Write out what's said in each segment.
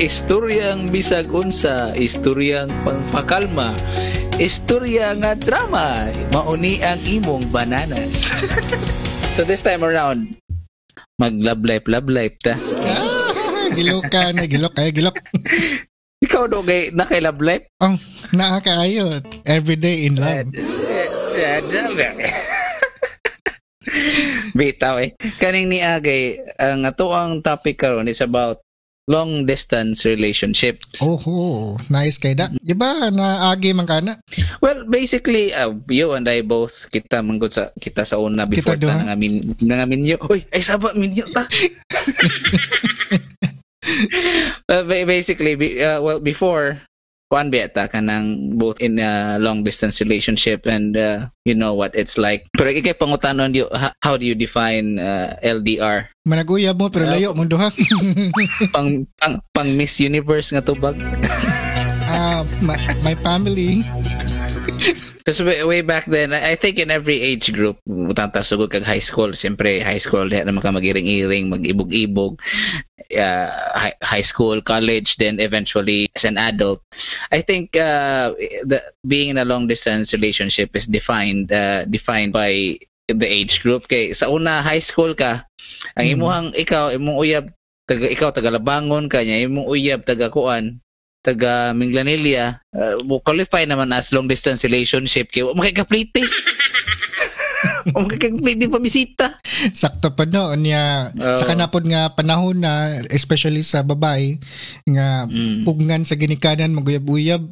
istoryang bisag unsa, istoryang pangpakalma, istorya nga drama, mauni ang imong bananas. So this time around, mag-love life ta. Gilok ka na, gilok. Ikaw do kay naka-love life? Oh, nakakaayo. Everyday in love. Bitaw eh. Kaning ni Agay, ang atoang topic karon is about long distance relationships. Oh, nice kay da. Diba na agi man kana? Well, basically, you and I both kita manggod sa kita sa una before kita ta nangaminyo. Oy, ay saba minyo ta. Basically, well, before kuan beta ka nang both in a long distance relationship and you know what it's like. Pero ikay pangutanon yo, how do you define LDR? Managuyab mo pero layo mo duha. pang Miss Universe nga tubag. My family. Because way back then, I think in every age group, mutantasugod kag high school. Siyempre, high school, diha naman ka magiring-iring, mag-ibog-ibog. High school, college, then eventually as an adult. I think being in a long-distance relationship is defined by the age group. Kay sa una, high school ka, ang imuhang ikaw, imong uyab, ikaw taga-Labangon ka niya, imong uyab, taga-Kuan, taga Minglanilla, qualify naman as long distance relationship kay wa makikaplite. O makikaplite pa bisita. Sakto pa noon niya sa kanapod nga panahon na especially sa babae nga pugnan sa ginikanan maguyab-uyab.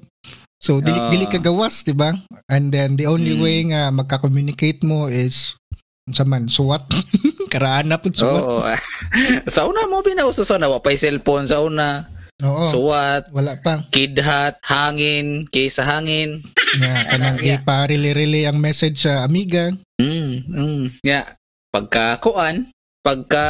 So dili ka gawas, di ba? And then the only way nga magka-communicate mo is unsa man suwat. Karaan na pud suwat. Oo. Sa una mo binausos na wa pay cellphone sa una. Oo, suwat, wala pa. Kidhat, hangin, kaysa hangin. Yeah, kanang iparili-rili ang message sa amiga. Yeah. Pagkakuan, pagka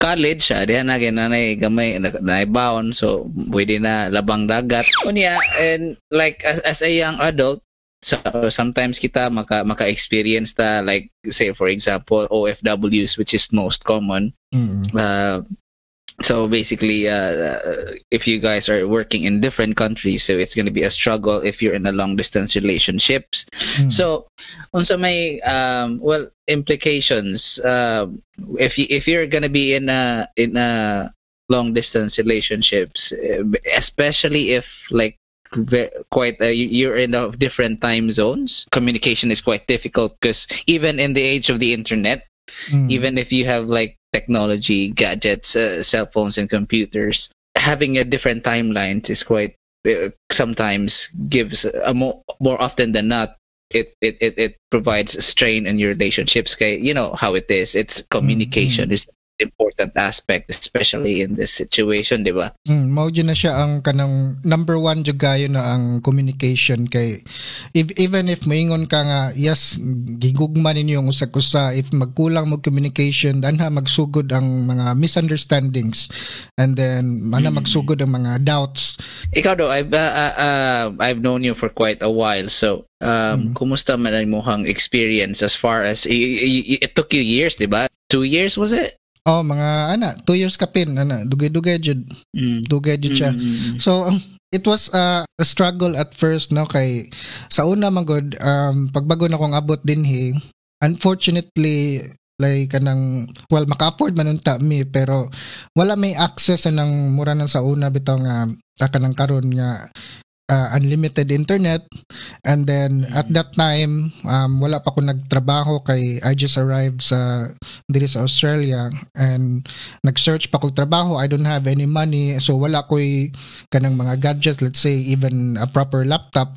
college, diyan na ginanay gamay na bound, so pwede na labang dagat. Unya, and like as a young adult, so sometimes kita maka-experience ta, like say for example OFWs, which is most common. So basically, if you guys are working in different countries, so it's going to be a struggle if you're in a long-distance relationships. So, unsa may implications if you're going to be in a long-distance relationships, especially if like you're in different time zones, communication is quite difficult because even in the age of the internet, even if you have like technology, gadgets, cell phones, and computers, having a different timelines is quite sometimes gives a more often than not it provides strain in your relationships. Okay, you know how it is. It's communication is important aspect, especially in this situation, di ba? Mao na siya ang kanang number one jud kayo na ang communication kay even if maingon ka nga yes gigugma ninyo ang usag-usa, if magkulang mo communication danha magsugod ang mga misunderstandings and then mana magsugod ang mga doubts. Ikaw do, I've known you for quite a while, so kumusta man ang imong experience as far as it took you years, di ba? 2 years was it? Oh, mga 2 years ka pin, dugay jud siya. So it was a struggle at first, no, kay sa una man god pagbago na kong abot dinhi, unfortunately like kanang well maka-afford man unta mi pero wala may access nang mura na sa una bitaw nga kanang karon nga unlimited internet. And then at that time wala pa ko nagtrabaho kay I just arrived sa Australia and nag-search pa ko trabaho. I don't have any money, so wala ko'y kanang mga gadgets, let's say even a proper laptop.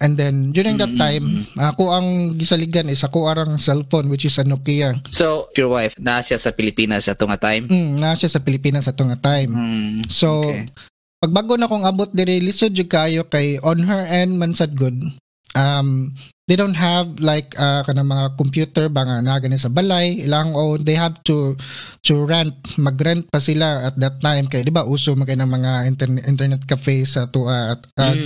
And then during that time ako ang gisaligan is ako arang cellphone, which is a Nokia. So your wife na siya sa Pilipinas atong time? So okay. Pagbago na kong abot diri lisod jud kayo kay on her end man sad good. They don't have like kanang mga computer ba nga na gani sa balay ilang own, they have to rent pa sila at that time kay di ba uso man kay nang mga internet cafe sa tuwa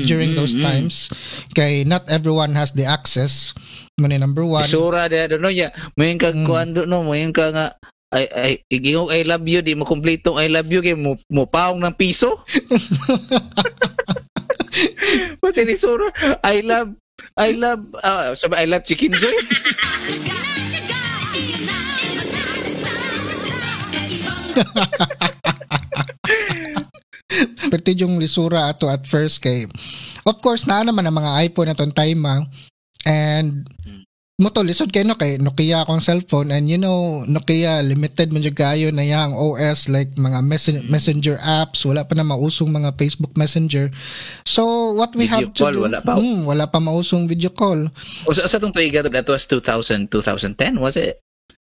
during those times kay not everyone has the access. Number one. Isura da do no ya. Moyang ka kuan do no, moyang ka nga Ay gingaw I love you, di mo kumpletong I love you kay mo paong ng piso. Pati ni Sora, I love chicken joy. Perti yung lisura ato at first kay of course na naman ang mga iPhone atong time ma. And moto lisod kay no kay Nokia akong cellphone, and you know Nokia limited man jud kayo na yang OS like mga messenger apps, wala pa na mausong mga Facebook Messenger. So what we video have to call, do wala pa mausong video call. Usa tong tuiga that was 2010 was it?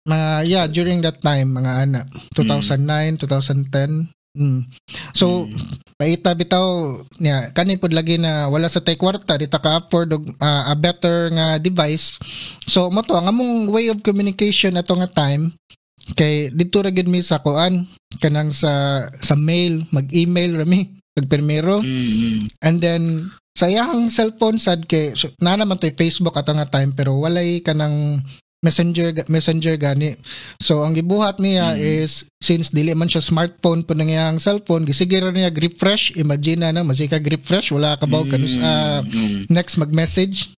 Yeah, during that time mga ana 2009 2010. So paita bitaw niya kanin pud lagi na wala sa kwarta dita ka afford og a better nga device. So mo to ang among way of communication ato nga time kay dito ra gid mi sa kuan kanang sa mail, mag-email rami pagprimero. And then sayang cellphone sad kay so, na naman toy Facebook ato nga time pero walay kanang messenger gani. So ang gibuhat niya is since dili man siya smartphone po nangyayang cellphone, gisiguro niya refresh, imagine na masika refresh wala ka baw kanus next mag-message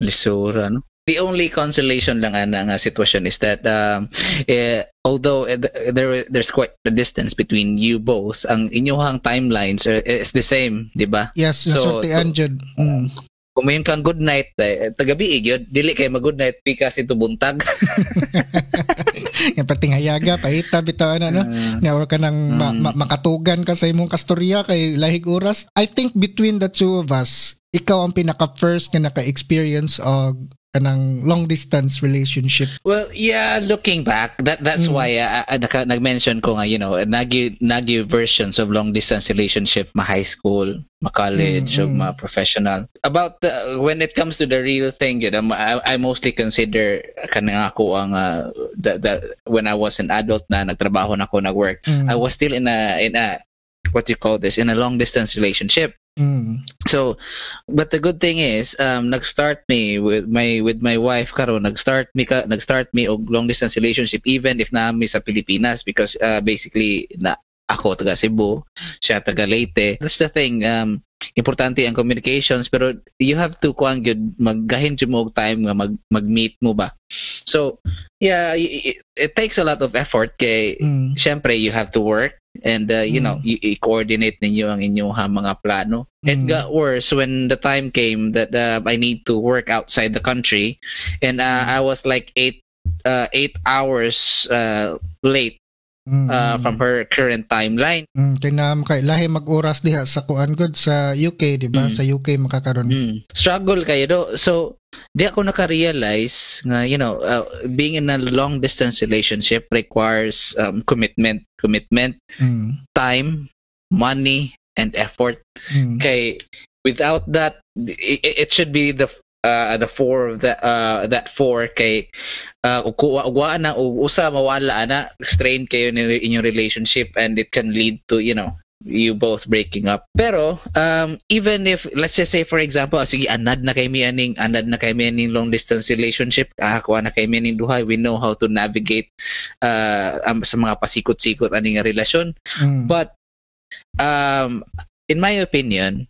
lisura no. The only consolation lang ana nga sitwasyon is that although there's quite a distance between you both, ang inyohang timelines is the same, di ba? Yes, nasortean jud. Kung mayon kang good night, tagabi yun, dili kayo mag-good night pikas ito buntag. Yung pati hayaga, pahita, bitaw na, no? Nawa ka nang makatugan ka sa imong kastorya kay lahig oras. I think between the two of us, ikaw ang pinaka-first na naka-experience og kanang long-distance relationship. Well, yeah, looking back, that's why nag-mention ko nga, you know, nagi versions of long-distance relationship, ma-high school, ma-college, or ma-professional. About when it comes to the real thing, you know, I mostly consider kanang ako ang when I was an adult na nagtrabaho na ako, nag-work, I was still in a what you call this, in a long-distance relationship. So, but the good thing is, nag-start me with my wife karon. Nag-start me og long-distance relationship, even if naami sa Pilipinas, because basically na ako taga Cebu, siya taga Leyte. That's the thing. Importante ang communications, pero you have to kuan gyud maggahin jud mo og time nga mag-meet mo ba. So, yeah, it takes a lot of effort kay syempre you have to work. And you know, i-coordinate ninyo ang inyong mga plano. It got worse when the time came that I need to work outside the country, and I was like eight hours late from her current timeline. Kinam kay lahi mag-oras diha sa kuan gud sa UK, di ba? Sa UK makakaron. Struggle kayo do. So di ako naka-realize na, you know, being in a long distance relationship requires commitment, time, money, and effort. Kay without that, it should be the four of that four kay uwa na usa mawala na strain kayo in your relationship, and it can lead to, you know, you both breaking up. Pero even if, let's just say for example, sige anad na kay mi aning long distance relationship, kuha na kay mi aning duha, we know how to navigate sa mga pasikot-sikot aning relasyon. But in my opinion,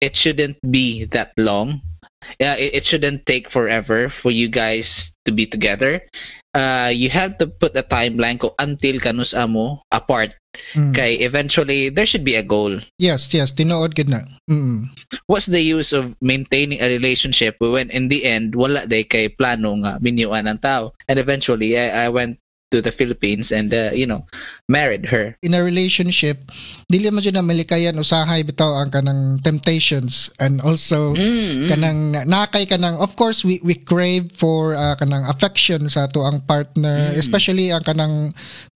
it shouldn't be that long. Yeah, it shouldn't take forever for you guys to be together. You have to put a timeline ko until kanus amo apart. Kay eventually there should be a goal. Yes, tinuod gid na. What's the use of maintaining a relationship when in the end wala day kay plano nga binyuan ang tao? And eventually I went to the Philippines and you know, married her. In a relationship, dili man jud na malikayan usahay bitaw ang kanang temptations, and also kanang nakay kanang, of course we crave for kanang affection sa ato ang partner, especially ang kanang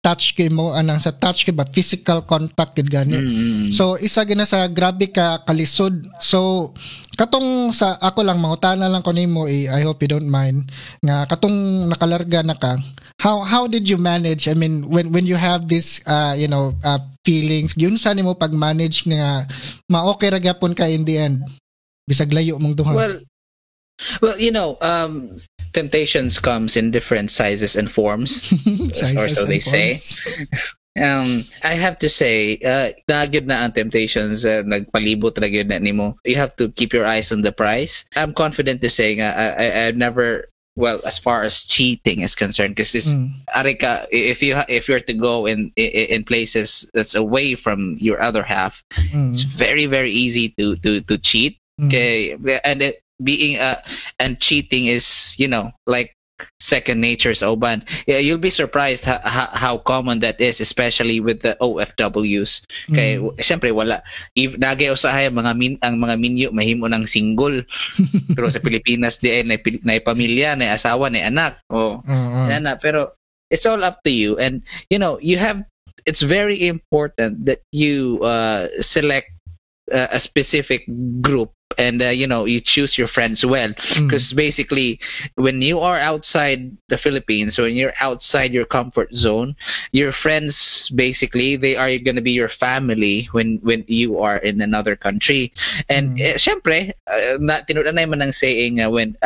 touch kay mo anang sa touch kay ba physical contact gid gani. So isa gina sa grabe ka kalisod. So katong sa ako lang mangutana lang ko nimo, I hope you don't mind, nga katong nakalarga na ka, how did you manage? I mean, when you have this you know, feelings, yun sa nimo pag manage nga ma-okay ra gyapon ka in the end bisag layo mong duha? Well, you know, temptations comes in different sizes and forms, or so they say. I have to say, nagyod na ang temptations, nagpalibot na gyud na nimo. You have to keep your eyes on the price. I'm confident to say nga, I've never, well, as far as cheating is concerned, because arika, if you're to go in places that's away from your other half, it's very, very easy to cheat. Okay, and it, being and cheating is, you know, like second nature sa uban. Yeah, you'll be surprised how common that is, especially with the OFWs. Kay syempre wala if nagay usahay ang mga minyo mahimo nang single. Pero sa Pilipinas di ay na pamilya, na asawa, na anak. Oh. Na pero it's all up to you, and you know, you have, it's very important that you select a specific group, and you know, you choose your friends well, because basically when you are outside the Philippines, when you're outside your comfort zone, your friends, basically they are going to be your family when you are in another country. And syempre tinudanay man ang saying, when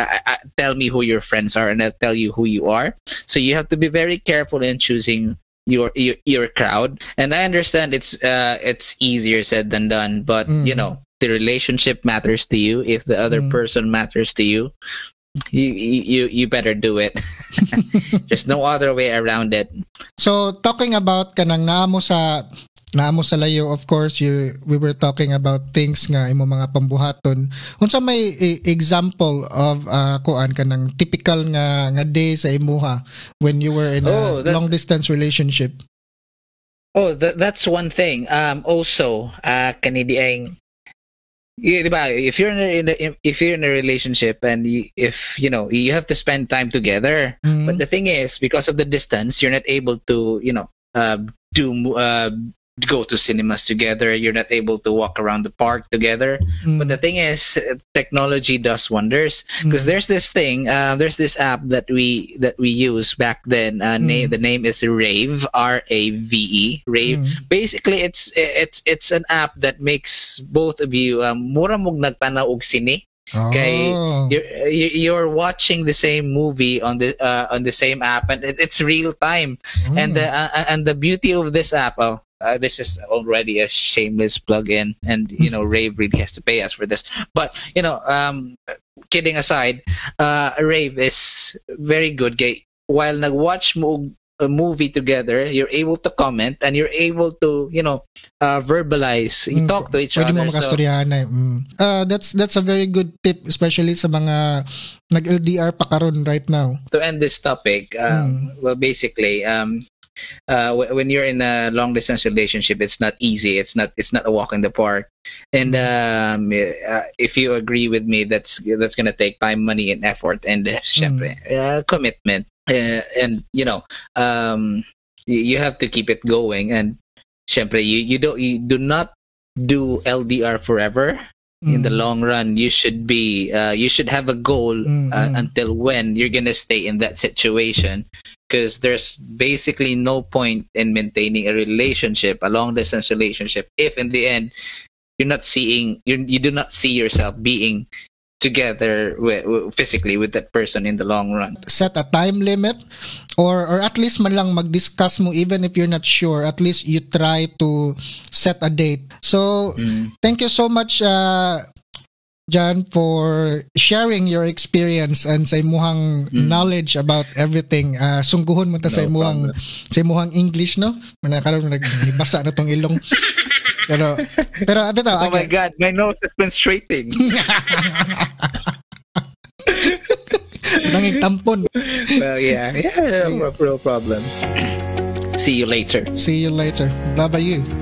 tell me who your friends are and I'll tell you who you are. So you have to be very careful in choosing your crowd, and I understand it's easier said than done, but you know, the relationship matters to you. If the other person matters to you, you better do it. There's no other way around it. So talking about kanang naamo sa layo, of course, we were talking about things nga imo mga pambuhaton. Unsa may example of kuan kanang typical nga day sa imuha when you were in a long distance relationship? Oh, that's one thing. Also, kanidiang, if you're in a relationship, and if you know you have to spend time together, but the thing is, because of the distance, you're not able to, you know, go to cinemas together. You're not able to walk around the park together. But the thing is, technology does wonders, because there's this thing, there's this app that we used back then. The name is Rave, R-A-V-E, Rave. Basically, it's an app that makes both of you mura mug nagtanaw og sine. Okay, you're watching the same movie on the same app, and it's real time. And the beauty of this app. This is already a shameless plug-in, and you know, Rave really has to pay us for this. But you know, kidding aside, Rave is very good. While nag-watch mo a movie together, you're able to comment, and you're able to, you know, verbalize. You talk to each other. Pwede mo makastoryahan na. That's a very good tip, especially sa mga nag-LDR pa karon right now. To end this topic, well, basically, when you're in a long distance relationship, it's not easy. It's not a walk in the park. And if you agree with me, that's gonna take time, money, and effort, and commitment. And you know, you have to keep it going. And syempre, you do not do LDR forever. In the long run, you should be you should have a goal until when you're gonna stay in that situation. Because there's basically no point in maintaining a relationship, a long-distance relationship, if in the end you do not see yourself being together physically with that person in the long run. Set a time limit, or at least man lang mag-discuss mo, even if you're not sure, at least you try to set a date. So thank you so much, John, for sharing your experience and sa imuhang knowledge about everything. Sungguhon mo ta sa imuhang English, no? Manakaroon nagbasa na tong ilong. Pero abitaw, oh my God, my nose has been straighting. Nanging tampon. Well, yeah, no problem. See you later. Bye-bye you.